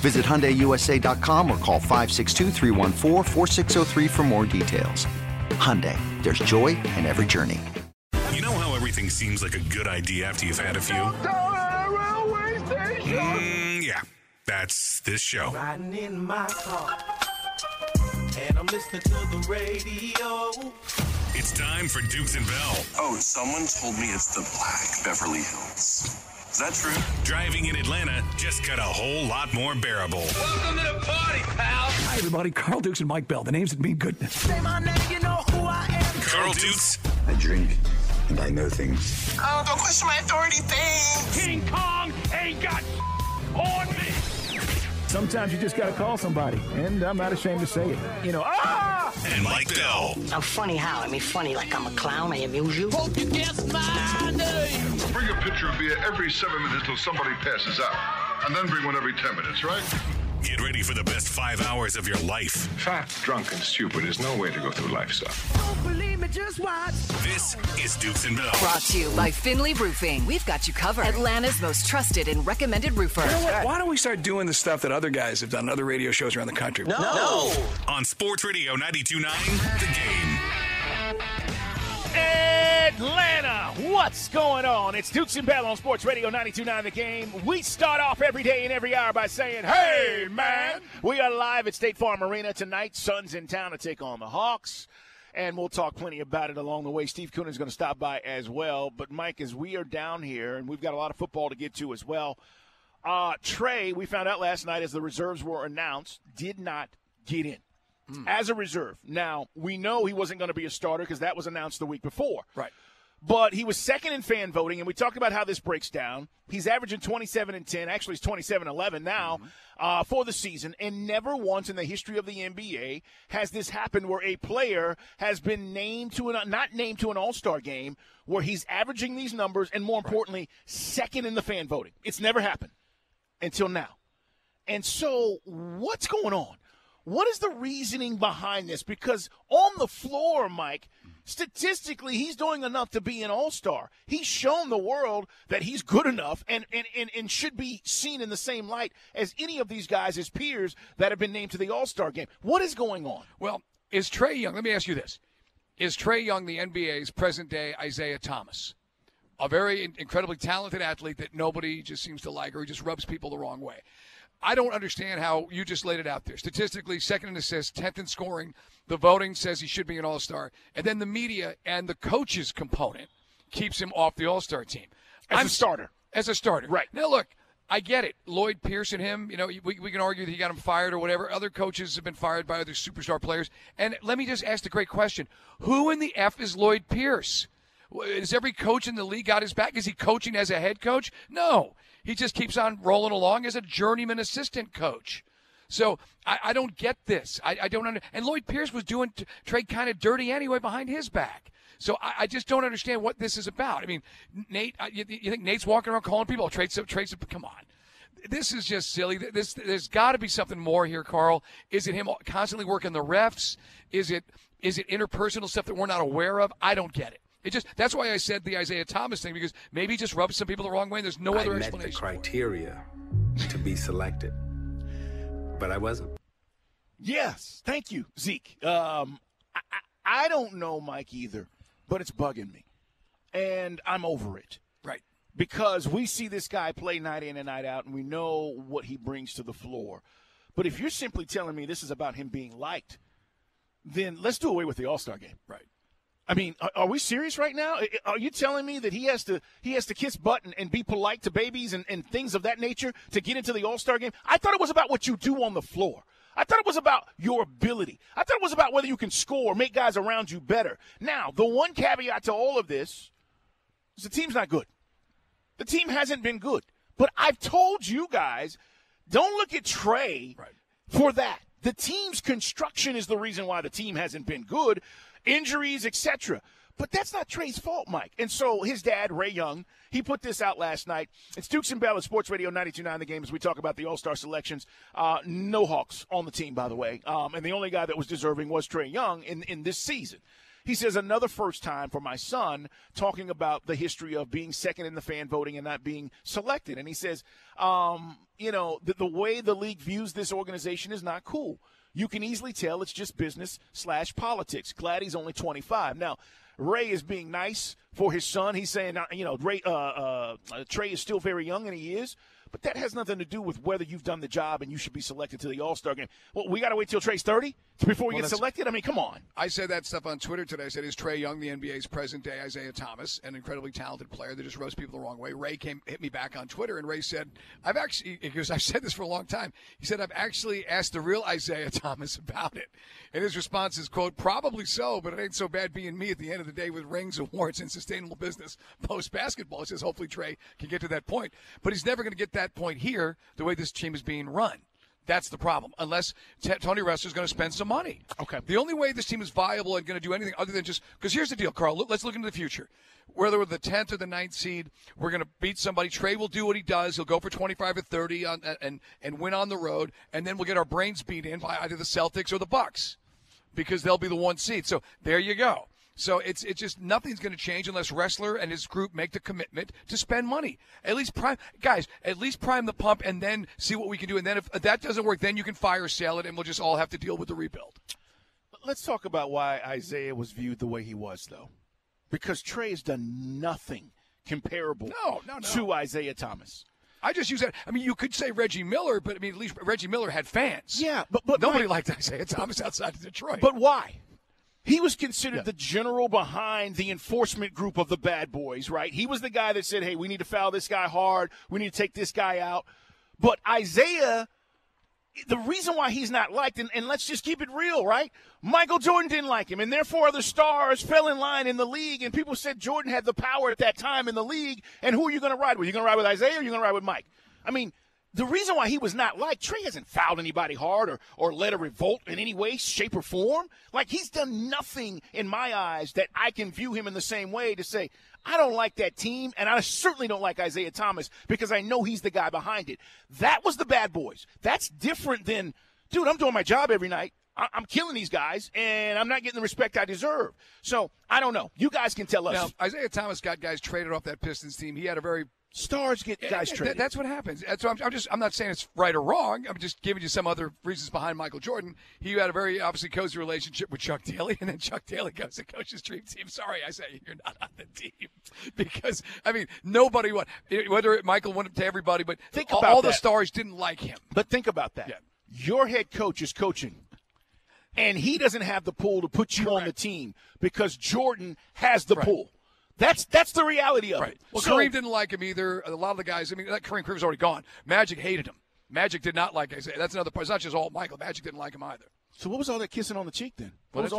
Visit HyundaiUSA.com or call 562-314-4603 for more details. Hyundai, there's joy in every journey. You know how everything seems like a good idea after you've had a few? Yeah, that's this show. Riding in my car, and I'm listening to the radio. It's time for Dukes and Bell. Oh, someone told me it's the Black Beverly Hills. Is that true? Driving in Atlanta just got a whole lot more bearable. Welcome to the party, pal. Hi, everybody. Carl Dukes and Mike Bell. The names that mean goodness. Say my name, you know who I am. Carl Dukes. I drink and I know things. Oh, don't question my authority, things. King Kong ain't got on me. Sometimes you just got to call somebody, and I'm not ashamed to say it. You know, ah! And Mike Bell. I'm funny how? I mean, funny like I'm a clown. I amuse you. Hope you guess my name. Bring a pitcher of beer every 7 minutes till somebody passes out, and then bring one every 10 minutes, right? Get ready for the best 5 hours of your life. Fat, drunk, and stupid is no way to go through life, son. Don't believe me, just watch. This is Dukes and Bell. Brought to you by Finley Roofing. We've got you covered. Atlanta's most trusted and recommended roofer. You know what? Why don't we start doing the stuff that other guys have done, other radio shows around the country? No. On Sports Radio 92.9, The Game. Atlanta, what's going on? It's Dukes and Bell on Sports Radio 92.9 The Game. We start off every day and every hour by saying, hey, man, we are live at State Farm Arena tonight. Suns in town to take on the Hawks, and we'll talk plenty about it along the way. Steve Coonan is going to stop by as well. But, Mike, as we are down here, and we've got a lot of football to get to as well, Trae, we found out last night as the reserves were announced, did not get in. As a reserve. Now, we know he wasn't going to be a starter because that was announced the week before. Right. But he was second in fan voting, and we talked about how this breaks down. He's averaging 27-10. Actually, he's 27-11 now for the season. And never once in the history of the NBA has this happened where a player has been named to not named to an All-Star game where he's averaging these numbers and, more importantly, second in the fan voting. It's never happened until now. And so what's going on? What is the reasoning behind this? Because on the floor, Mike, statistically, he's doing enough to be an all-star. He's shown the world that he's good enough and should be seen in the same light as any of these guys, his peers, that have been named to the all-star game. What is going on? Well, is Trae Young, let me ask you this. Is Trae Young the NBA's present-day Isaiah Thomas? A very incredibly talented athlete that nobody just seems to like, or he just rubs people the wrong way. I don't understand how you just laid it out there. Statistically, second in assists, 10th in scoring. The voting says he should be an all-star. And then the media and the coaches component keeps him off the all-star team. As a starter. Right. Now, look, I get it. Lloyd Pierce and him, you know, we can argue that he got him fired or whatever. Other coaches have been fired by other superstar players. And let me just ask the great question. Who in the F is Lloyd Pierce? Is every coach in the league got his back? Is he coaching as a head coach? No. He just keeps on rolling along as a journeyman assistant coach. So I don't get this. I don't understand. And Lloyd Pierce was doing Trae kind of dirty anyway behind his back. So I just don't understand what this is about. I mean, Nate, you think Nate's walking around calling people, Trae's, come on. This is just silly. There's got to be something more here, Carl. Is it him constantly working the refs? Is it interpersonal stuff that we're not aware of? I don't get it. That's why I said the Isaiah Thomas thing, because maybe he just rubs some people the wrong way and there's no other explanation. I met the criteria to be selected, but I wasn't. Yes. Thank you, Zeke. I don't know, Mike, either, but it's bugging me. And I'm over it. Right. Because we see this guy play night in and night out, and we know what he brings to the floor. But if you're simply telling me this is about him being liked, then let's do away with the All-Star game. Right. I mean, are we serious right now? Are you telling me that he has to kiss butt and be polite to babies and things of that nature to get into the All-Star game? I thought it was about what you do on the floor. I thought it was about your ability. I thought it was about whether you can score, make guys around you better. Now, the one caveat to all of this is the team's not good. The team hasn't been good. But I've told you guys, don't look at Trae right. for that. The team's construction is the reason why the team hasn't been good. Injuries, etc. But that's not Trae's fault, Mike. And so his dad, Ray Young, he put this out last night. It's Dukes and Bell at Sports Radio 92.9 The Game as we talk about the All-Star selections. No Hawks on the team, by the way. And the only guy that was deserving was Trae Young in this season. He says, another first time for my son, talking about the history of being second in the fan voting and not being selected. And he says, the way the league views this organization is not cool. You can easily tell it's just business/politics. Glad he's only 25. Now, Ray is being nice for his son. He's saying, Trae is still very young, and he is. But that has nothing to do with whether you've done the job and you should be selected to the All-Star game. Well, we got to wait till Trae's 30 before he gets selected? I mean, come on. I said that stuff on Twitter today. I said, is Trae Young the NBA's present-day Isaiah Thomas, an incredibly talented player that just roasts people the wrong way? Ray hit me back on Twitter, and Ray said, I've said this for a long time. He said, I've actually asked the real Isaiah Thomas about it. And his response is, quote, probably so, but it ain't so bad being me at the end of the day with rings, awards, and sustainable business post-basketball. He says, hopefully Trae can get to that point. But he's never going to get that point here, the way this team is being run. That's the problem, unless Tony Ressler is going to spend some money. Okay. The only way this team is viable and going to do anything other than just – because here's the deal, Carl. Let's look into the future. Whether we're the 10th or the 9th seed, we're going to beat somebody. Trae will do what he does. He'll go for 25 or 30 and win on the road, and then we'll get our brains beat in by either the Celtics or the Bucks because they'll be the one seed. So there you go. So it's just nothing's going to change unless Ressler and his group make the commitment to spend money. At least prime the pump and then see what we can do. And then if that doesn't work, then you can fire sale it, and we'll just all have to deal with the rebuild. Let's talk about why Isaiah was viewed the way he was, though. Because Trae has done nothing comparable to Isaiah Thomas. I just use that. I mean, you could say Reggie Miller, but, I mean, at least Reggie Miller had fans. Yeah, but nobody liked Isaiah Thomas outside of Detroit. But why? He was considered the general behind the enforcement group of the bad boys, right? He was the guy that said, hey, we need to foul this guy hard. We need to take this guy out. But Isaiah, the reason why he's not liked, and let's just keep it real, right? Michael Jordan didn't like him, and therefore other stars fell in line in the league, and people said Jordan had the power at that time in the league, and who are you going to ride with? You're going to ride with Isaiah or you're going to ride with Mike? I mean, the reason why he was not liked, Trae hasn't fouled anybody hard or led a revolt in any way, shape, or form. Like, he's done nothing in my eyes that I can view him in the same way to say, I don't like that team, and I certainly don't like Isaiah Thomas because I know he's the guy behind it. That was the bad boys. That's different than, dude, I'm doing my job every night. I'm killing these guys, and I'm not getting the respect I deserve. So, I don't know. You guys can tell us. Now, Isaiah Thomas got guys traded off that Pistons team. He had a very stars get guys traded. That's what happens. So I'm not saying it's right or wrong. I'm just giving you some other reasons behind Michael Jordan. He had a very obviously cozy relationship with Chuck Daly, and then Chuck Daly goes to coach his dream team. Sorry, I say you're not on the team because I mean nobody won. Whether Michael went up to everybody, but think about all the stars didn't like him. But think about that. Yeah. Your head coach is coaching. And he doesn't have the pull to put you on the team because Jordan has the pull. That's the reality of it. Well, Kareem didn't like him either. A lot of the guys, I mean, Kareem was already gone. Magic hated him. Magic did not like him. That's another part. It's not just all Michael. Magic didn't like him either. So what was all that kissing on the cheek then? What was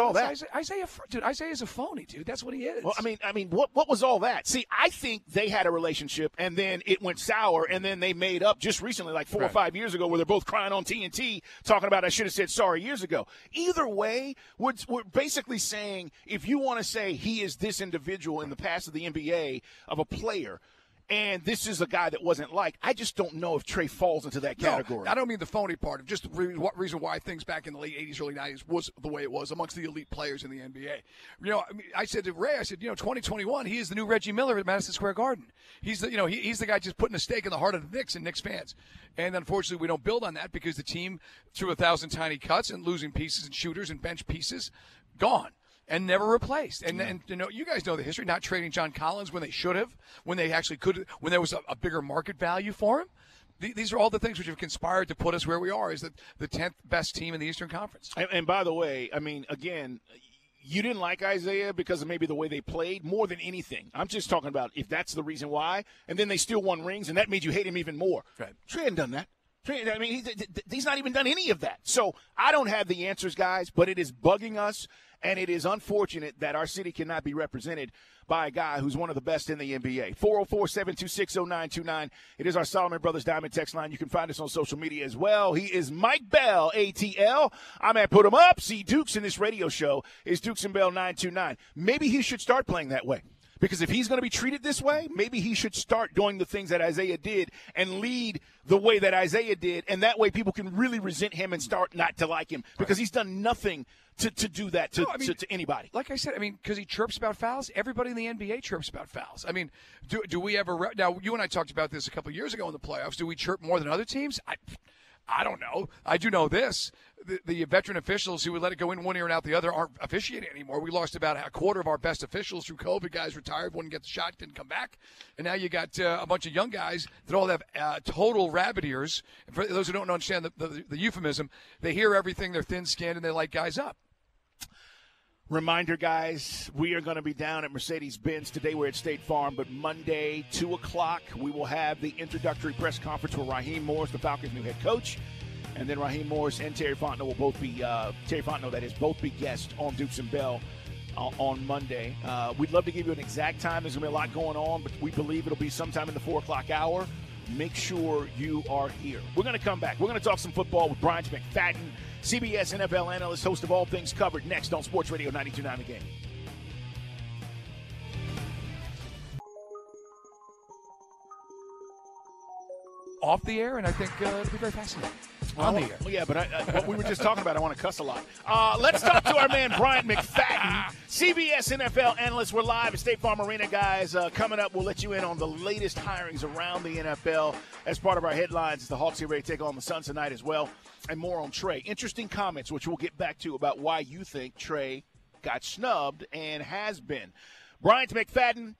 all that? Isaiah's a phony, dude. That's what he is. Well, I mean, what was all that? See, I think they had a relationship, and then it went sour, and then they made up just recently, like four or 5 years ago, where they're both crying on TNT, talking about I should have said sorry years ago. Either way, we're basically saying if you want to say he is this individual in the past of the NBA of a player, and this is a guy that wasn't liked. I just don't know if Trae falls into that category. No, I don't mean the phony part. Just the reason why things back in the late 80s, early 90s was the way it was amongst the elite players in the NBA. You know, I mean, I said to Ray, 2021, he is the new Reggie Miller at Madison Square Garden. He's the, he's the guy just putting a stake in the heart of the Knicks and Knicks fans. And unfortunately, we don't build on that because the team threw 1,000 tiny cuts and losing pieces and shooters and bench pieces, gone. And never replaced. And you guys know the history, not trading John Collins when they should have, when they actually could, when there was a bigger market value for him. These are all the things which have conspired to put us where we are, is that the 10th best team in the Eastern Conference. And by the way, I mean, again, you didn't like Isaiah because of maybe the way they played more than anything. I'm just talking about if that's the reason why. And then they still won rings, and that made you hate him even more. Right. Trae hadn't done that. I mean, he's not even done any of that. So I don't have the answers, guys, but it is bugging us, and it is unfortunate that our city cannot be represented by a guy who's one of the best in the NBA. 404-726-0929. It is our Solomon Brothers Diamond text line. You can find us on social media as well. He is Mike Bell, ATL. I'm at Put 'em Up. See, Dukes in this radio show is Dukes and Bell 929. Maybe he should start playing that way. Because if he's going to be treated this way, maybe he should start doing the things that Isaiah did and lead the way that Isaiah did, and that way people can really resent him and start not to like him, because he's done nothing to do that to anybody. Like I said, I mean, because he chirps about fouls. Everybody in the NBA chirps about fouls. I mean, do we ever – now, you and I talked about this a couple of years ago in the playoffs. Do we chirp more than other teams? I don't know. I do know this. The veteran officials who would let it go in one ear and out the other aren't officiating anymore. We lost about a quarter of our best officials through COVID. Guys retired, wouldn't get the shot, didn't come back. And now you got a bunch of young guys that all have total rabbit ears. And for those who don't understand the euphemism, they hear everything, they're thin-skinned, and they light guys up. Reminder, guys, we are going to be down at Mercedes-Benz. Today we're at State Farm, but Monday, 2 o'clock, we will have the introductory press conference with Raheem Morris, the Falcons' new head coach. And then Raheem Morris and Terry Fontenot will both be both be guests on Dukes and Bell on Monday. We'd love to give you an exact time. There's going to be a lot going on, but we believe it'll be sometime in the 4 o'clock hour. Make sure you are here. We're going to come back. We're going to talk some football with Bryant McFadden, CBS NFL analyst, host of All Things Covered, next on Sports Radio 92.9 The Game. Off the air, and I think it'll be very fascinating. On the air. Yeah, but what we were just talking about, I want to cuss a lot. Let's talk to our man, Bryant McFadden, CBS NFL analyst. We're live at State Farm Arena, guys. Coming up, we'll let you in on the latest hirings around the NFL as part of our headlines. The Hawks are ready to take on the Suns tonight as well. And more on Trae. Interesting comments, which we'll get back to, about why you think Trae got snubbed and has been. Bryant McFadden,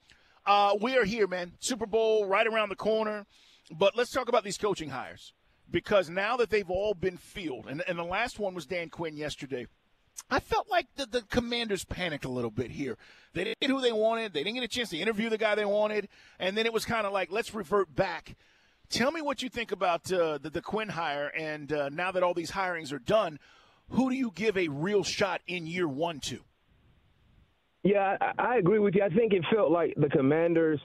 we are here, man. Super Bowl right around the corner. But let's talk about these coaching hires, because now that they've all been filled, and the last one was Dan Quinn yesterday, I felt like the Commanders panicked a little bit here. They didn't get who they wanted. They didn't get a chance to interview the guy they wanted. And then it was kind of like, let's revert back. Tell me what you think about the Quinn hire, and now that all these hirings are done, who do you give a real shot in year one to? Yeah, I agree with you. I think it felt like the Commanders,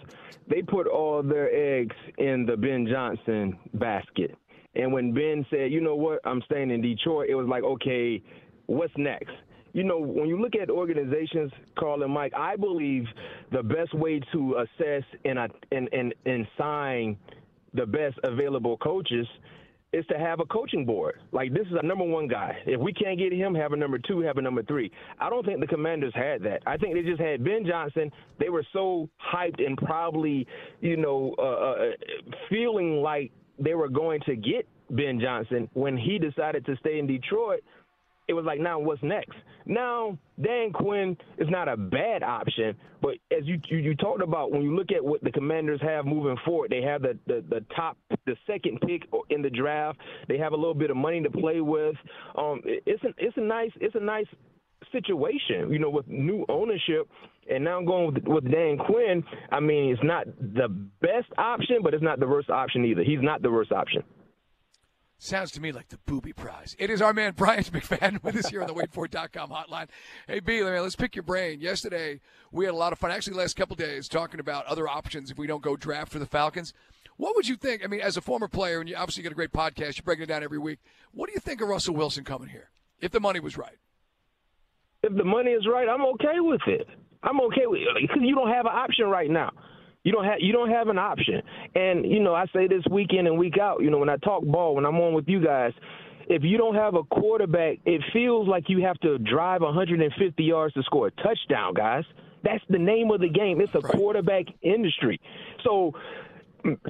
they put all their eggs in the Ben Johnson basket. And when Ben said, you know what, I'm staying in Detroit, it was like, okay, what's next? You know, when you look at organizations, Carl and Mike, I believe the best way to assess and sign the best available coaches is to have a coaching board. Like, this is a number one guy. If we can't get him, have a number two, have a number three. I don't think the Commanders had that. I think they just had Ben Johnson. They were so hyped and probably, you know, feeling like they were going to get Ben Johnson. When he decided to stay in Detroit, it was like, now what's next? Now, Dan Quinn is not a bad option, but as you talked about, when you look at what the Commanders have moving forward, they have the second pick in the draft. They have a little bit of money to play with. It's a nice situation, you know, with new ownership, and now going with Dan Quinn. I mean, it's not the best option, but it's not the worst option either. He's not the worst option. Sounds to me like the booby prize. It is our man, Bryant McFadden, with us here on the waitfor.com hotline. Hey, B, man, let's pick your brain. Yesterday, we had a lot of fun, actually the last couple days, talking about other options if we don't go draft for the Falcons. What would you think? I mean, as a former player, and you obviously got a great podcast, you're breaking it down every week. What do you think of Russell Wilson coming here, if the money was right? If the money is right, I'm okay with it. I'm okay with it, because you don't have an option right now. You don't have an option. And, you know, I say this week in and week out, you know, when I talk ball, when I'm on with you guys, if you don't have a quarterback, it feels like you have to drive 150 yards to score a touchdown, guys. That's the name of the game. It's a quarterback industry. So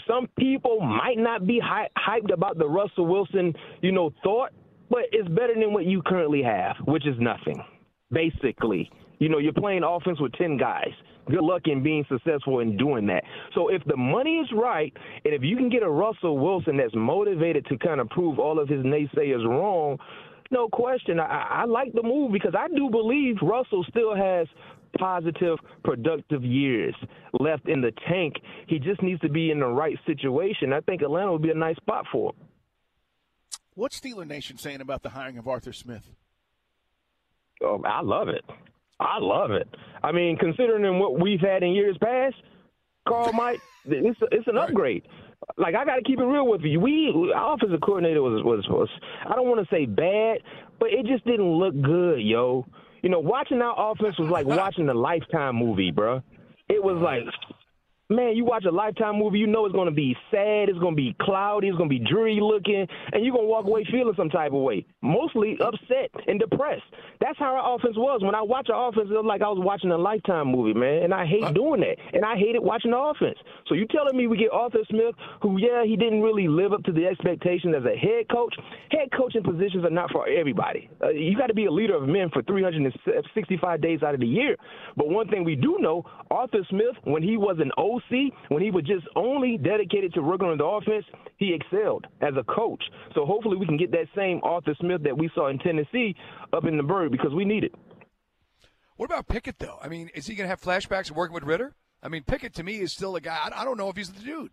some people might not be hyped about the Russell Wilson, you know, thought, but it's better than what you currently have, which is nothing, basically. You know, you're playing offense with 10 guys. Good luck in being successful in doing that. So if the money is right, and if you can get a Russell Wilson that's motivated to kind of prove all of his naysayers wrong, no question, I like the move because I do believe Russell still has positive, productive years left in the tank. He just needs to be in the right situation. I think Atlanta would be a nice spot for him. What's Steeler Nation saying about the hiring of Arthur Smith? Oh, I love it. I love it. I mean, considering what we've had in years past, Carl, Mike, it's an upgrade. Like, I got to keep it real with you. Our offensive coordinator was I don't want to say bad, but it just didn't look good, yo. You know, watching our offense was like watching a Lifetime movie, bro. It was like, man, you watch a Lifetime movie, you know it's going to be sad, it's going to be cloudy, it's going to be dreary looking, and you're going to walk away feeling some type of way, mostly upset and depressed. That's how our offense was. When I watch our offense, it was like I was watching a Lifetime movie, man, and I hate doing that, and I hated watching the offense. So you telling me we get Arthur Smith, who, yeah, he didn't really live up to the expectations as a head coach. Head coaching positions are not for everybody. You got to be a leader of men for 365 days out of the year. But one thing we do know, Arthur Smith, when he was an OC, when he was just only dedicated to working on the offense, he excelled as a coach. So hopefully we can get that same Arthur Smith that we saw in Tennessee up in the bird because we need it. What about Pickett, though? I mean, is he going to have flashbacks of working with Ritter? I mean, Pickett, to me, is still a guy. I don't know if he's the dude.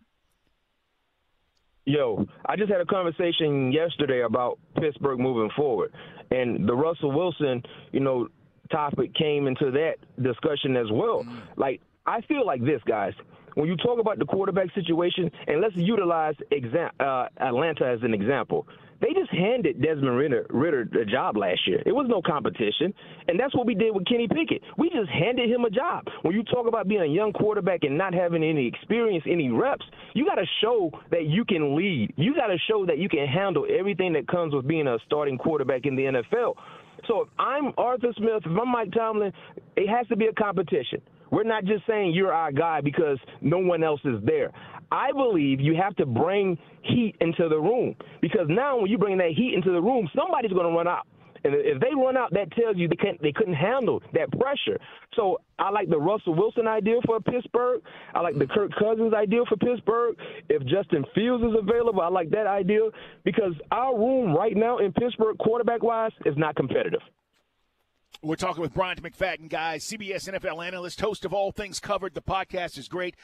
Yo, I just had a conversation yesterday about Pittsburgh moving forward. And the Russell Wilson, you know, topic came into that discussion as well. Like, I feel like this, guys. When you talk about the quarterback situation, and let's utilize Atlanta as an example, they just handed Desmond Ritter the job last year. It was no competition, and that's what we did with Kenny Pickett. We just handed him a job. When you talk about being a young quarterback and not having any experience, any reps, you got to show that you can lead. You got to show that you can handle everything that comes with being a starting quarterback in the NFL. So if I'm Arthur Smith, if I'm Mike Tomlin, it has to be a competition. We're not just saying you're our guy because no one else is there. I believe you have to bring heat into the room because now when you bring that heat into the room, somebody's going to run out. And if they run out, that tells you they couldn't handle that pressure. So I like the Russell Wilson idea for Pittsburgh. I like the Kirk Cousins idea for Pittsburgh. If Justin Fields is available, I like that idea because our room right now in Pittsburgh, quarterback-wise, is not competitive. We're talking with Bryant McFadden, guys, CBS NFL analyst, host of All Things Covered. The podcast is great.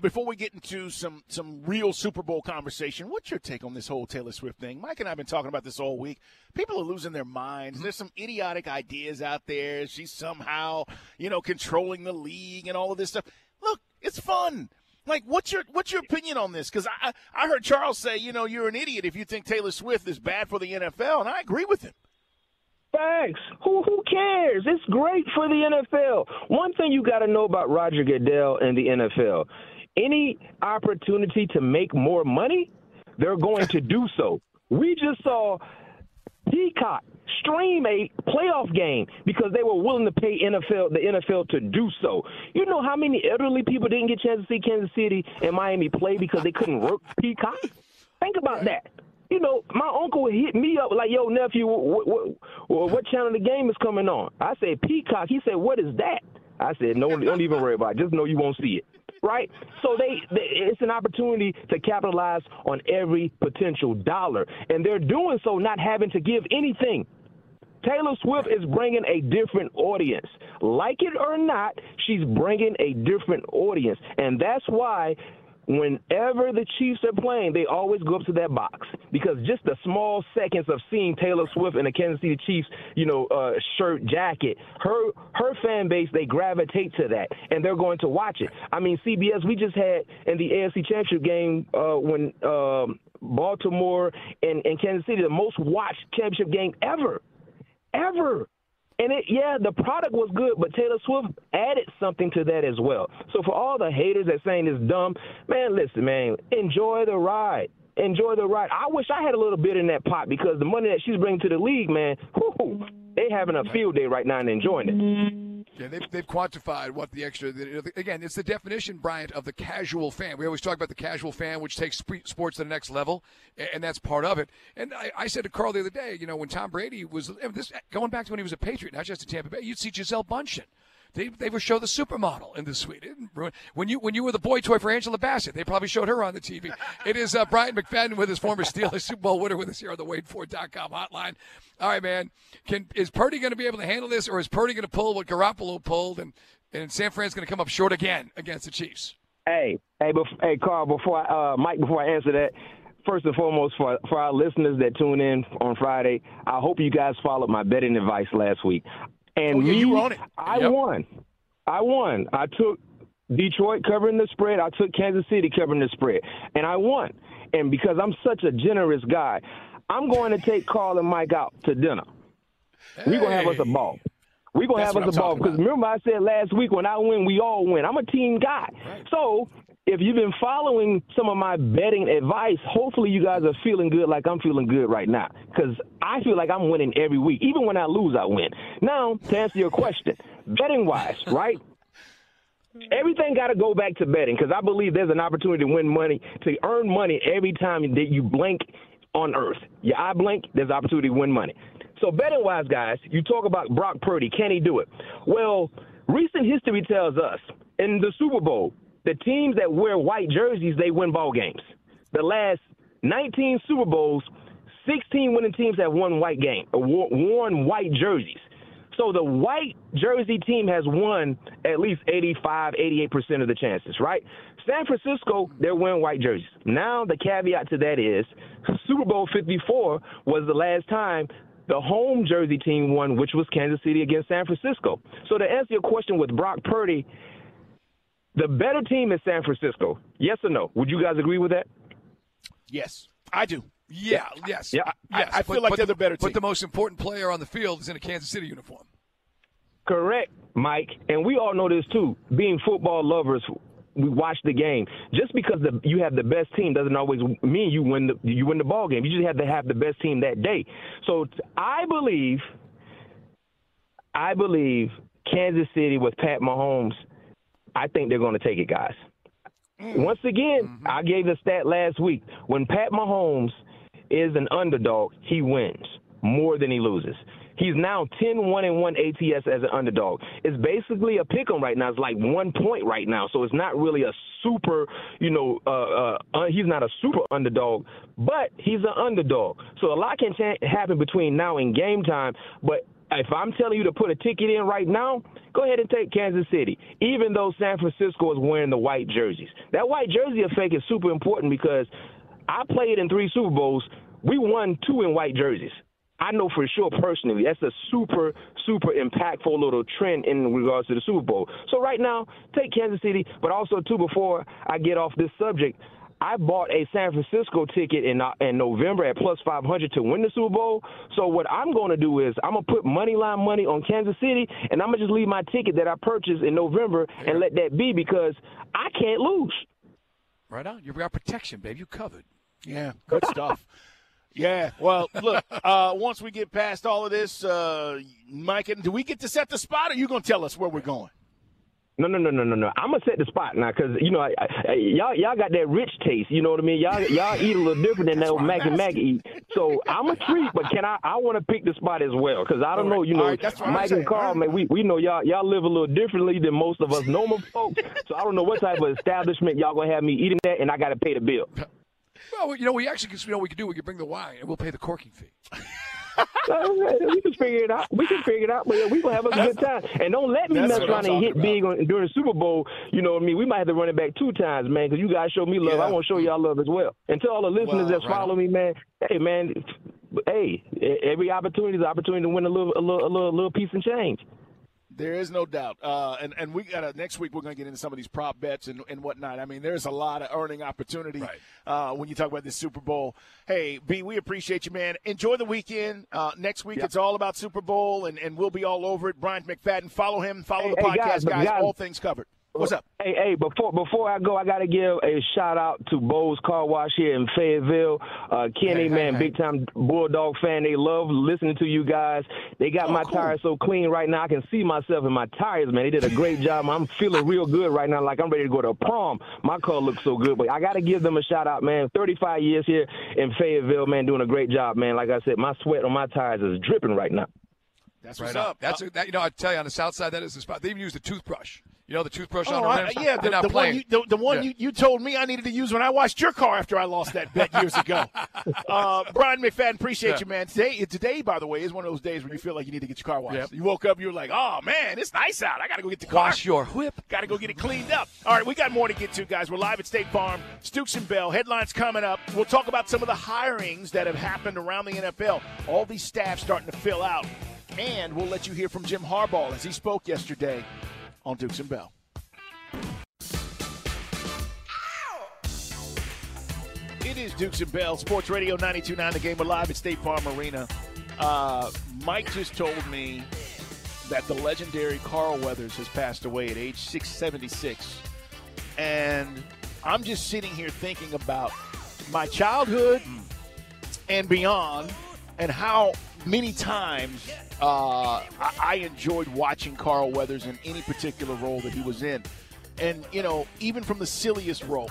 Before we get into some real Super Bowl conversation, what's your take on this whole Taylor Swift thing? Mike and I have been talking about this all week. People are losing their minds. There's some idiotic ideas out there. She's somehow, you know, controlling the league and all of this stuff. Look, it's fun. Like, what's your opinion on this? Because I heard Charles say, you know, you're an idiot if you think Taylor Swift is bad for the NFL, and I agree with him. Facts. Who cares? It's great for the NFL. One thing you got to know about Roger Goodell and the NFL, any opportunity to make more money, they're going to do so. We just saw Peacock stream a playoff game because they were willing to pay the NFL to do so. You know how many elderly people didn't get a chance to see Kansas City and Miami play because they couldn't work Peacock? Think about that. You know, my uncle hit me up like, yo, nephew, what channel the game is coming on? I said, Peacock. He said, what is that? I said, no, don't even worry about it. Just know you won't see it. Right? So it's an opportunity to capitalize on every potential dollar. And they're doing so not having to give anything. Taylor Swift is bringing a different audience. Like it or not, she's bringing a different audience. And that's why whenever the Chiefs are playing, they always go up to that box because just the small seconds of seeing Taylor Swift in a Kansas City Chiefs, you know, shirt, jacket, her fan base, they gravitate to that, and they're going to watch it. I mean, CBS, we just had in the AFC Championship game when Baltimore and Kansas City, the most watched championship game ever. And, the product was good, but Taylor Swift added something to that as well. So for all the haters that saying it's dumb, man, listen, man, enjoy the ride. Enjoy the ride. I wish I had a little bit in that pot because the money that she's bringing to the league, man, they're having a field day right now and enjoying it. Yeah, they've quantified what the extra – again, it's the definition, Bryant, of the casual fan. We always talk about the casual fan, which takes sports to the next level, and that's part of it. And I said to Carl the other day, you know, when Tom Brady was going back to when he was a Patriot, not just in Tampa Bay, you'd see Gisele Bundchen. They would show the supermodel in the suite. When you were the boy toy for Angela Bassett, they probably showed her on the TV. It is Bryant McFadden with his former Steelers Super Bowl winner with us here on the WadeFord.com hotline. All right, man. Is Purdy going to be able to handle this, or is Purdy going to pull what Garoppolo pulled, and San Fran's going to come up short again against the Chiefs? Hey, Carl, before I answer that, first and foremost, for our listeners that tune in on Friday, I hope you guys followed my betting advice last week. And you won it. I won. I took Detroit covering the spread. I took Kansas City covering the spread. And I won. And because I'm such a generous guy, I'm going to take Carl and Mike out to dinner. Hey. We're going to have us a ball. We're going to have us a ball. Because remember I said last week, when I win, we all win. I'm a team guy. Right. So if you've been following some of my betting advice, hopefully you guys are feeling good like I'm feeling good right now, because I feel like I'm winning every week. Even when I lose, I win. Now, to answer your question, betting-wise, right, everything got to go back to betting, because I believe there's an opportunity to win money, to earn money every time that you blink on earth. Your eye blink, there's an opportunity to win money. So betting-wise, guys, you talk about Brock Purdy. Can he do it? Well, recent history tells us in the Super Bowl, the teams that wear white jerseys, they win ball games. The last 19 Super Bowls, 16 winning teams have worn white jerseys. So the white jersey team has won at least 85, 88% of the chances, right? San Francisco, they're wearing white jerseys. Now the caveat to that is Super Bowl 54 was the last time the home jersey team won, which was Kansas City against San Francisco. So to answer your question with Brock Purdy, the better team is San Francisco. Yes or no? Would you guys agree with that? Yes, I do. Yeah, yes. Yeah. Yes. I feel like they're the better team. But the most important player on the field is in a Kansas City uniform. Correct, Mike. And we all know this, too. Being football lovers, we watch the game. Just because you have the best team doesn't always mean you win the ball game. You just have to have the best team that day. So I believe Kansas City with Pat Mahomes, I think they're going to take it, guys. Once again, I gave the stat last week. When Pat Mahomes is an underdog, he wins more than he loses. He's now 10-1-1 ATS as an underdog. It's basically a pick'em right now. It's like 1 point right now, so it's not really a super, he's not a super underdog, but he's an underdog. So a lot can happen between now and game time, but if I'm telling you to put a ticket in right now, go ahead and take Kansas City, even though San Francisco is wearing the white jerseys. That white jersey effect is super important because I played in 3 Super Bowls. We won 2 in white jerseys. I know for sure personally that's a super, super impactful little trend in regards to the Super Bowl. So right now, take Kansas City, but also, too, before I get off this subject, I bought a San Francisco ticket in November at plus 500 to win the Super Bowl. So what I'm going to do is I'm going to put money line money on Kansas City, and I'm going to just leave my ticket that I purchased in November and let that be because I can't lose. Right on. You got protection, babe. You covered. Yeah, good stuff. Yeah, well, look, once we get past all of this, Mike, do we get to set the spot, or are you going to tell us where we're going? No. I'm gonna set the spot now, cause y'all got that rich taste. You know what I mean? Y'all eat a little different than that Maggie eat. So I'm a treat, but I want to pick the spot as well, cause I don't know. You know, right, Mike and Carl, man, we know y'all live a little differently than most of us normal folks. So I don't know what type of establishment y'all gonna have me eating at, and I gotta pay the bill. Well, we actually, cause what we can do. We can bring the wine, and we'll pay the corking fee. We can figure it out. But yeah, we're going to have a good time. And don't let me mess around and hit big during the Super Bowl. You know what I mean? We might have to run it back 2 times, man, because you guys show me love. Yeah. I want to show y'all love as well. And to all the listeners that follow me, man, every opportunity is an opportunity to win a little piece and change. There is no doubt. And we got next week we're going to get into some of these prop bets and whatnot. I mean, there's a lot of earning opportunity when you talk about this Super Bowl. Hey, B, we appreciate you, man. Enjoy the weekend. Next week it's all about Super Bowl, and we'll be all over it. Bryant McFadden, follow him, follow the podcast, guys, All Things Covered. What's up? Hey, before I go, I got to give a shout-out to Bo's Car Wash here in Fayetteville. Kenny, big-time Bulldog fan. They love listening to you guys. They got my tires so clean right now. I can see myself in my tires, man. They did a great job. I'm feeling real good right now, like I'm ready to go to prom. My car looks so good. But I got to give them a shout-out, man. 35 years here in Fayetteville, man, doing a great job, man. Like I said, my sweat on my tires is dripping right now. That's what's up. That's a, you know, I tell you, on the south side, that is the spot. They even use the toothbrush. You know, the toothbrush on the rims. Yeah, the one you told me I needed to use when I washed your car after I lost that bet years ago. Bryant McFadden, appreciate you, man. Today, by the way, is one of those days when you feel like you need to get your car washed. Yep. You woke up, you were like, oh, man, it's nice out. I got to go get the car. Wash your whip. Got to go get it cleaned up. All right, we got more to get to, guys. We're live at State Farm. Dukes and Bell, headlines coming up. We'll talk about some of the hirings that have happened around the NFL. All these staff starting to fill out. And we'll let you hear from Jim Harbaugh as he spoke yesterday on Dukes and Bell. It is Dukes and Bell, Sports Radio 92.9 The Game. We're live at State Farm Arena. Mike just told me that the legendary Carl Weathers has passed away at age 76. And I'm just sitting here thinking about my childhood and beyond and how many times I enjoyed watching Carl Weathers in any particular role that he was in. And, you know, even from the silliest role,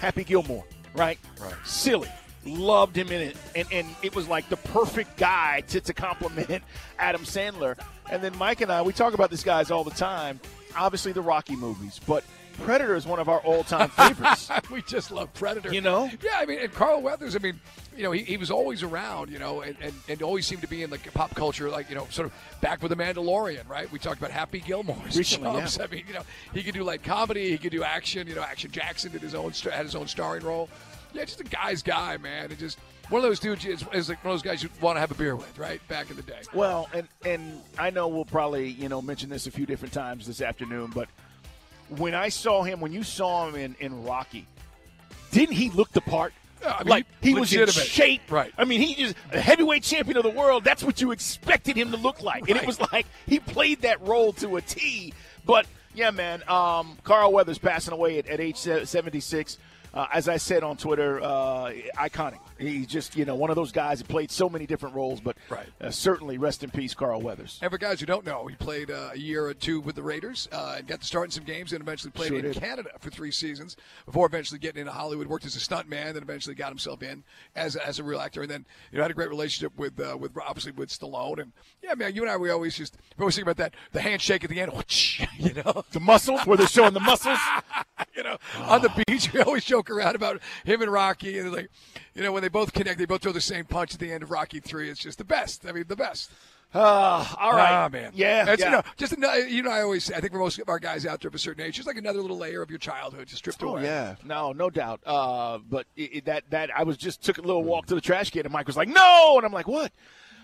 Happy Gilmore, right? Silly. Loved him in it. And it was like the perfect guy to compliment Adam Sandler. And then Mike and I, we talk about these guys all the time. Obviously the Rocky movies, but Predator is one of our all-time favorites. We just love Predator. You know? Yeah, I mean, and Carl Weathers, I mean, you know, he was always around, you know, and always seemed to be in, like, pop culture, like, you know, sort of back with The Mandalorian, right? We talked about Happy Gilmore's jobs. Yeah. I mean, you know, he could do, like, comedy. He could do action. You know, Action Jackson had his own starring role. Yeah, just a guy's guy, man. And just one of those dudes is like one of those guys you want to have a beer with, right, back in the day. Well, and I know we'll probably, you know, mention this a few different times this afternoon, but when I saw him, when you saw him in Rocky, didn't he look the part? I mean, like, he was in shape. Right. I mean, he is a heavyweight champion of the world. That's what you expected him to look like. Right. And it was like he played that role to a T. But, yeah, man, Carl Weathers passing away at age 76. As I said on Twitter, iconic. He's just, you know, one of those guys that played so many different roles, but certainly rest in peace, Carl Weathers. And for guys who don't know, he played a year or two with the Raiders and got to start in some games and eventually played in Canada for 3 seasons before eventually getting into Hollywood, worked as a stuntman, then eventually got himself in as a real actor. And then, you know, had a great relationship with obviously with Stallone. And, yeah, man, you and I, we always think about that, the handshake at the end, you know. The muscles, where they're showing the muscles. You know, on the beach, we always joke around about him and Rocky. And, like, you know, when they both connect, they both throw the same punch at the end of Rocky 3. It's just the best. I mean, the best. All right. Man. Yeah. You know, just another, you know, I always say, I think for most of our guys out there of a certain age, just like another little layer of your childhood just stripped away. Oh, yeah. No doubt. But that I was just took a little walk to the trash can, and Mike was like, no. And I'm like, what?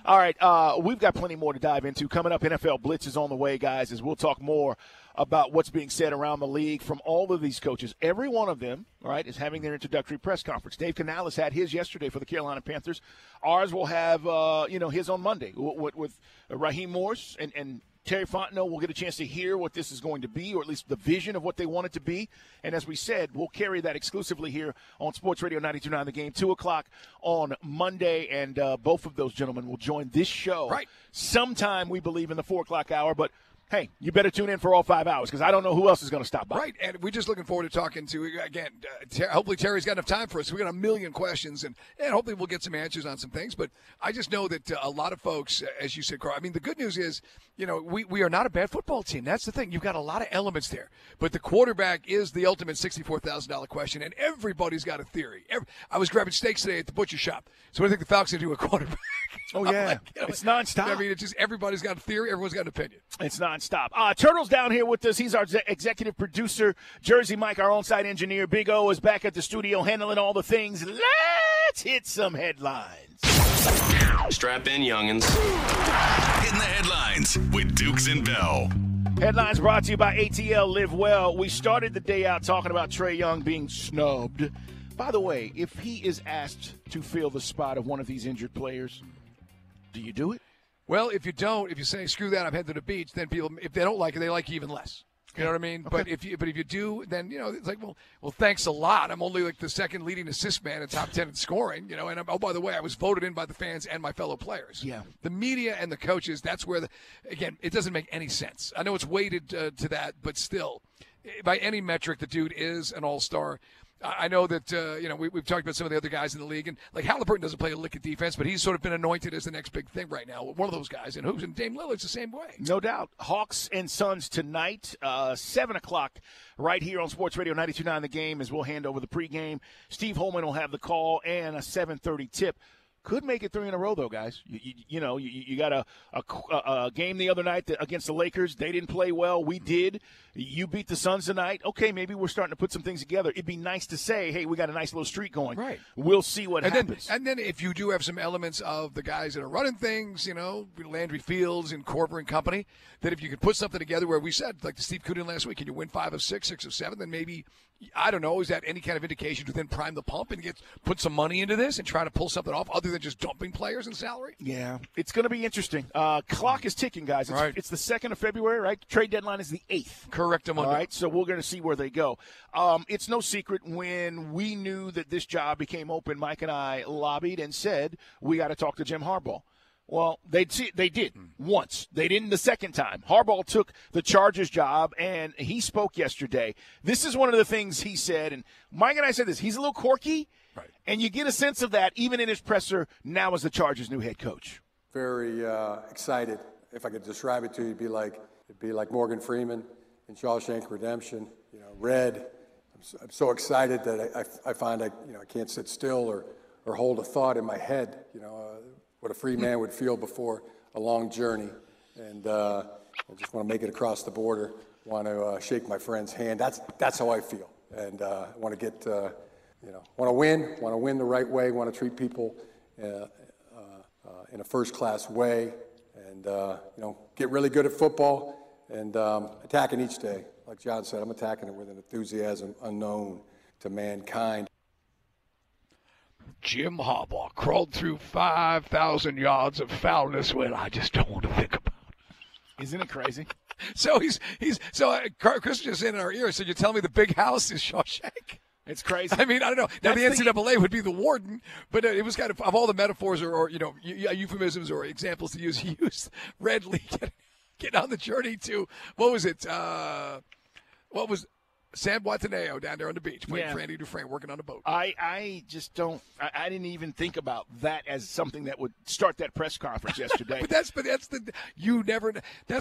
All right. We've got plenty more to dive into. Coming up, NFL Blitz is on the way, guys, as we'll talk more about what's being said around the league from all of these coaches. Every one of them, all right, is having their introductory press conference. Dave Canales had his yesterday for the Carolina Panthers. Ours will have, you know, his on Monday with Raheem Morris and Terry Fontenot. We'll get a chance to hear what this is going to be, or at least the vision of what they want it to be. And as we said, we'll carry that exclusively here on Sports Radio 92.9 The Game, 2 o'clock on Monday. And both of those gentlemen will join this show sometime, we believe, in the 4 o'clock hour. But hey, you better tune in for all 5 hours because I don't know who else is going to stop by. Right, and we're just looking forward to talking to, again, hopefully Terry's got enough time for us. We've got a million questions, and hopefully we'll get some answers on some things. But I just know that a lot of folks, as you said, Carl, I mean, the good news is, you know, we are not a bad football team. That's the thing. You've got a lot of elements there. But the quarterback is the ultimate $64,000 question, and everybody's got a theory. I was grabbing steaks today at the butcher shop. So what do you think the Falcons do with quarterback? Oh, yeah. Like, you know, it's nonstop. I mean, it's just everybody's got a theory. Everyone's got an opinion. It's not. Stop. Turtle's down here with us. He's our executive producer. Jersey Mike, our on-site engineer. Big O is back at the studio handling all the things. Let's hit some headlines. Strap in, youngins. Hitting the headlines with Dukes and Bell. Headlines brought to you by ATL Live Well. We started the day out talking about Trae Young being snubbed. By the way, if he is asked to fill the spot of one of these injured players, do you do it? Well, if you say, screw that, I'm headed to the beach, then people, if they don't like it, they like you even less. You know what I mean? Okay. But if you do, then, you know, it's like, well, thanks a lot. I'm only like the second leading assist man in top 10 in scoring, you know. And oh, by the way, I was voted in by the fans and my fellow players. Yeah. The media and the coaches, that's where, again, it doesn't make any sense. I know it's weighted to that, but still, by any metric, the dude is an all-star. I know that, you know, we've talked about some of the other guys in the league, and like Halliburton doesn't play a lick of defense, but he's sort of been anointed as the next big thing right now. One of those guys, and who's in Dame Lillard's the same way. No doubt. Hawks and Suns tonight, 7 o'clock right here on Sports Radio 92.9 The Game, as we'll hand over the pregame. Steve Holman will have the call and a 7:30 tip. Could make it 3 in a row, though, guys. You got a game the other night against the Lakers. They didn't play well. We did. You beat the Suns tonight. Okay, maybe we're starting to put some things together. It'd be nice to say, hey, we got a nice little streak going. Right. We'll see what happens. And then if you do have some elements of the guys that are running things, you know, Landry Fields and Korver and company, that if you can put something together where we said, like to Steve Coonan last week, can you win 5 of 6, 6 of 7, then maybe, I don't know, is that any kind of indication to then prime the pump and put some money into this and try to pull something off other than just dumping players and salary? Yeah, it's going to be interesting. Clock is ticking, guys. It's, It's the 2nd of February, right? Trade deadline is the 8th. Correct. All right, so we're going to see where they go. It's no secret when we knew that this job became open, Mike and I lobbied and said, we got to talk to Jim Harbaugh. Well, they did once. They didn't the second time. Harbaugh took the Chargers job, and he spoke yesterday. This is one of the things he said, and Mike and I said this. He's a little quirky, right, and you get a sense of that even in his presser now as the Chargers' new head coach. Very excited. If I could describe it to you, it'd be like Morgan Freeman in Shawshank Redemption. You know, red. I'm so excited that I find I can't sit still or hold a thought in my head. You know. What a free man would feel before a long journey. And I just want to make it across the border, want to shake my friend's hand. That's how I feel. And I want to get, want to win the right way, want to treat people in a first-class way, and, get really good at football and attacking each day. Like John said, I'm attacking it with an enthusiasm unknown to mankind. Jim Harbaugh crawled through 5,000 yards of foulness. Well, I just don't want to think about it. Isn't it crazy? So Chris just in our ear. So you tell me the big house is Shawshank? It's crazy. I mean, I don't know. Now, the NCAA would be the warden, but it was kind of all the metaphors or euphemisms or examples to use, he used Red Lee getting on the journey to, what was it? What was Sam Wataneo down there on the beach playing for Andy Dufresne, working on a boat. I just don't – I didn't even think about that as something that would start that press conference yesterday. That's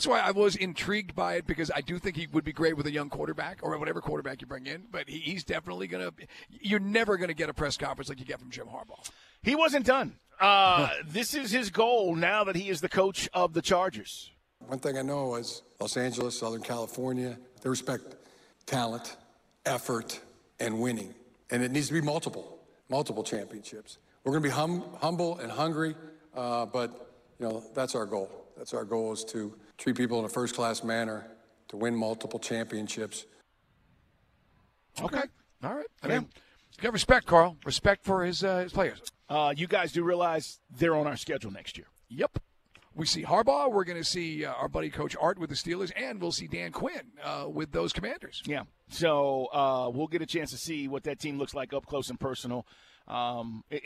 why I was intrigued by it, because I do think he would be great with a young quarterback or whatever quarterback you bring in, but he's definitely going to – you're never going to get a press conference like you get from Jim Harbaugh. He wasn't done. This is his goal now that he is the coach of the Chargers. One thing I know is Los Angeles, Southern California, they respect – talent, effort, and winning. And it needs to be multiple championships. We're going to be humble and hungry, but, that's our goal. That's our goal, is to treat people in a first-class manner, to win multiple championships. Okay. All right. I mean, you got respect, Carl. Respect for his players. You guys do realize they're on our schedule next year. Yep. We see Harbaugh. We're going to see our buddy Coach Art with the Steelers, and we'll see Dan Quinn with those Commanders. Yeah. So we'll get a chance to see what that team looks like up close and personal. We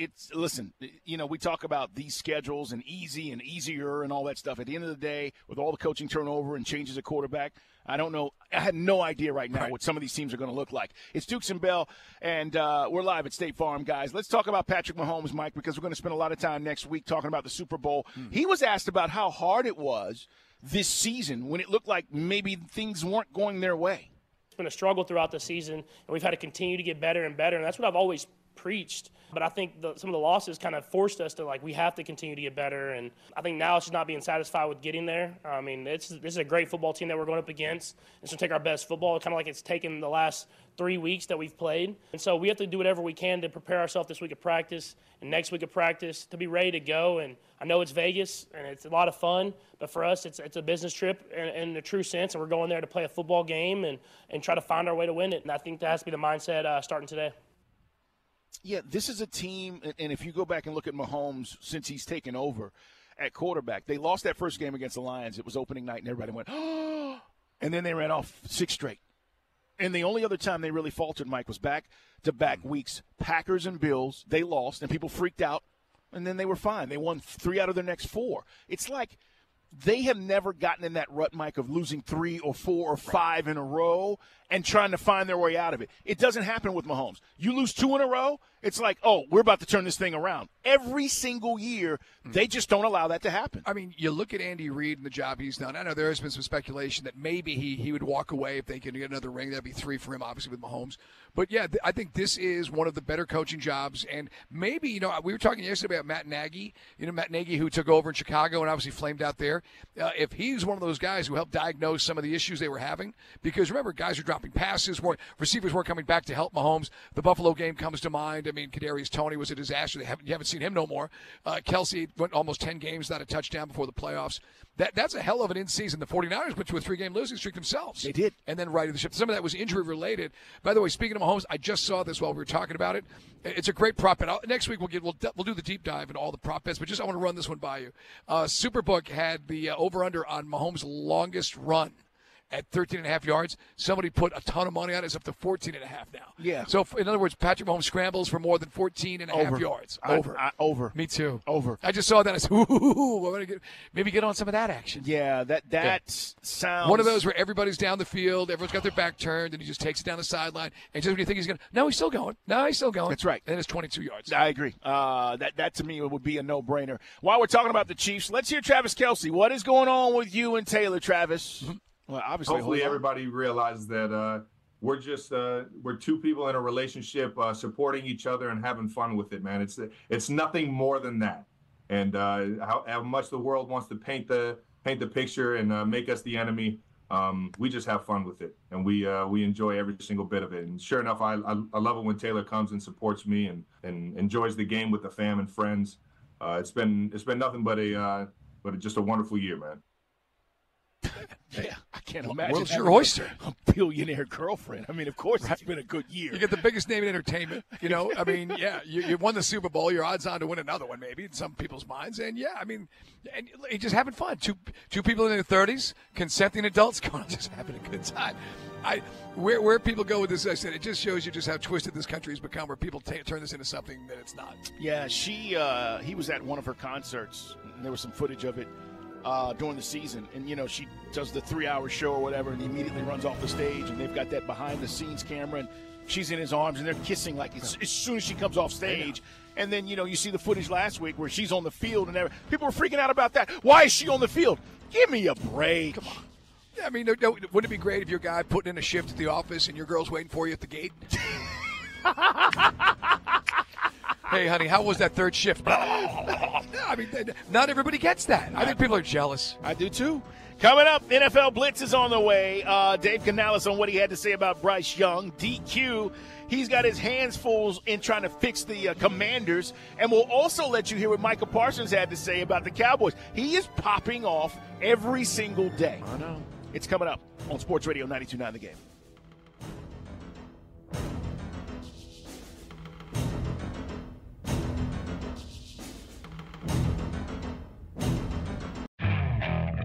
talk about these schedules and easy and easier and all that stuff. At the end of the day, with all the coaching turnover and changes at quarterback, I don't know. I had no idea right now what some of these teams are going to look like. It's Dukes and Bell, and we're live at State Farm, guys. Let's talk about Patrick Mahomes, Mike, because we're going to spend a lot of time next week talking about the Super Bowl. He was asked about how hard it was this season when it looked like maybe things weren't going their way. It's been a struggle throughout the season, and we've had to continue to get better and better, and that's what I've always preached. But I think some of the losses kind of forced us to, we have to continue to get better. And I think now it's just not being satisfied with getting there. I mean, this is a great football team that we're going up against. It's going to take our best football, kind of like it's taken the last 3 weeks that we've played. And so we have to do whatever we can to prepare ourselves this week of practice and next week of practice to be ready to go. And I know it's Vegas, and it's a lot of fun. But for us, it's a business trip in the true sense. And we're going there to play a football game and try to find our way to win it. And I think that has to be the mindset starting today. Yeah, this is a team, and if you go back and look at Mahomes since he's taken over at quarterback, they lost that first game against the Lions. It was opening night, and everybody went, oh, and then they ran off six straight. And the only other time they really faltered, Mike, was back-to-back weeks. Packers and Bills, they lost, and people freaked out, and then they were fine. They won three out of their next four. It's like they have never gotten in that rut, Mike, of losing three or four or five in a row and trying to find their way out of it. It doesn't happen with Mahomes. You lose two in a row, it's like, oh, we're about to turn this thing around. Every single year, they just don't allow that to happen. I mean, you look at Andy Reid and the job he's done. I know there has been some speculation that maybe he would walk away if they could get another ring. That would be three for him, obviously, with Mahomes. But, yeah, I think this is one of the better coaching jobs. And maybe, you know, we were talking yesterday about Matt Nagy, who took over in Chicago and obviously flamed out there. If he's one of those guys who helped diagnose some of the issues they were having, because, remember, guys were dropping passes, receivers weren't coming back to help Mahomes. The Buffalo game comes to mind. I mean, Kadarius Toney was a disaster. You haven't seen him no more. Kelsey went almost 10 games without a touchdown before the playoffs. That's a hell of an in-season. The 49ers went to a three-game losing streak themselves. They did. And then righted the ship. Some of that was injury-related. By the way, speaking of Mahomes, I just saw this while we were talking about it. It's a great prop bet. Next week we'll do the deep dive and all the prop bets, but just I want to run this one by you. Superbook had the over-under on Mahomes' longest run at 13.5 yards. Somebody put a ton of money on it. It's up to 14.5 now. Yeah. So, in other words, Patrick Mahomes scrambles for more than 14.5 yards. Over. Over. Me too. Over. I just saw that. I said, ooh, I'm gonna get on some of that action. Yeah, that sounds. One of those where everybody's down the field, everyone's got their back turned, and he just takes it down the sideline. And just when you think he's going to, no, he's still going. No, he's still going. That's right. And it's 22 yards. I agree. That to me would be a no-brainer. While we're talking about the Chiefs, let's hear Travis Kelce. What is going on with you and Taylor, Travis? Well, obviously, hopefully everybody realizes that we're two people in a relationship supporting each other and having fun with it, man. It's nothing more than that. And how much the world wants to paint the picture and make us the enemy, we just have fun with it, and we enjoy every single bit of it. And sure enough, I love it when Taylor comes and supports me and enjoys the game with the fam and friends. It's been nothing but just a wonderful year, man. Yeah, I can't imagine. World's your oyster. A billionaire girlfriend. I mean, of course, it's been a good year. You get the biggest name in entertainment. You know, I mean, yeah, you won the Super Bowl. Your odds on to win another one, maybe in some people's minds. And yeah, I mean, and just having fun. Two people in their 30s, consenting adults, going just having a good time. Where people go with this, I said, it just shows you just how twisted this country has become, where people turn this into something that it's not. Yeah, he was at one of her concerts. And there was some footage of it. During the season, and you know, she does the 3-hour show or whatever, and he immediately runs off the stage, and they've got that behind the scenes camera, and she's in his arms, and they're kissing like as soon as she comes off stage. And then, you know, you see the footage last week where she's on the field, and people were freaking out about that. Why is she on the field? Give me a break. Come on. Yeah, I mean, wouldn't it be great if your guy putting in a shift at the office and your girl's waiting for you at the gate? Hey, honey, how was that third shift? No, I mean, not everybody gets that. I think people are jealous. I do, too. Coming up, NFL Blitz is on the way. Dave Canales on what he had to say about Bryce Young. DQ, he's got his hands full in trying to fix the Commanders. And we'll also let you hear what Micah Parsons had to say about the Cowboys. He is popping off every single day. I know. It's coming up on Sports Radio 92.9 The Game.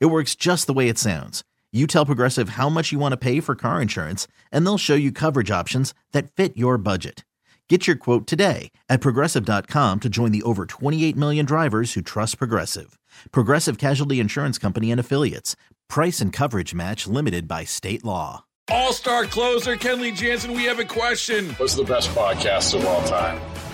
It works just the way it sounds. You tell Progressive how much you want to pay for car insurance, and they'll show you coverage options that fit your budget. Get your quote today at Progressive.com to join the over 28 million drivers who trust Progressive. Progressive Casualty Insurance Company and Affiliates. Price and coverage match limited by state law. All-star closer Kenley Jansen, we have a question. What's the best podcast of all time?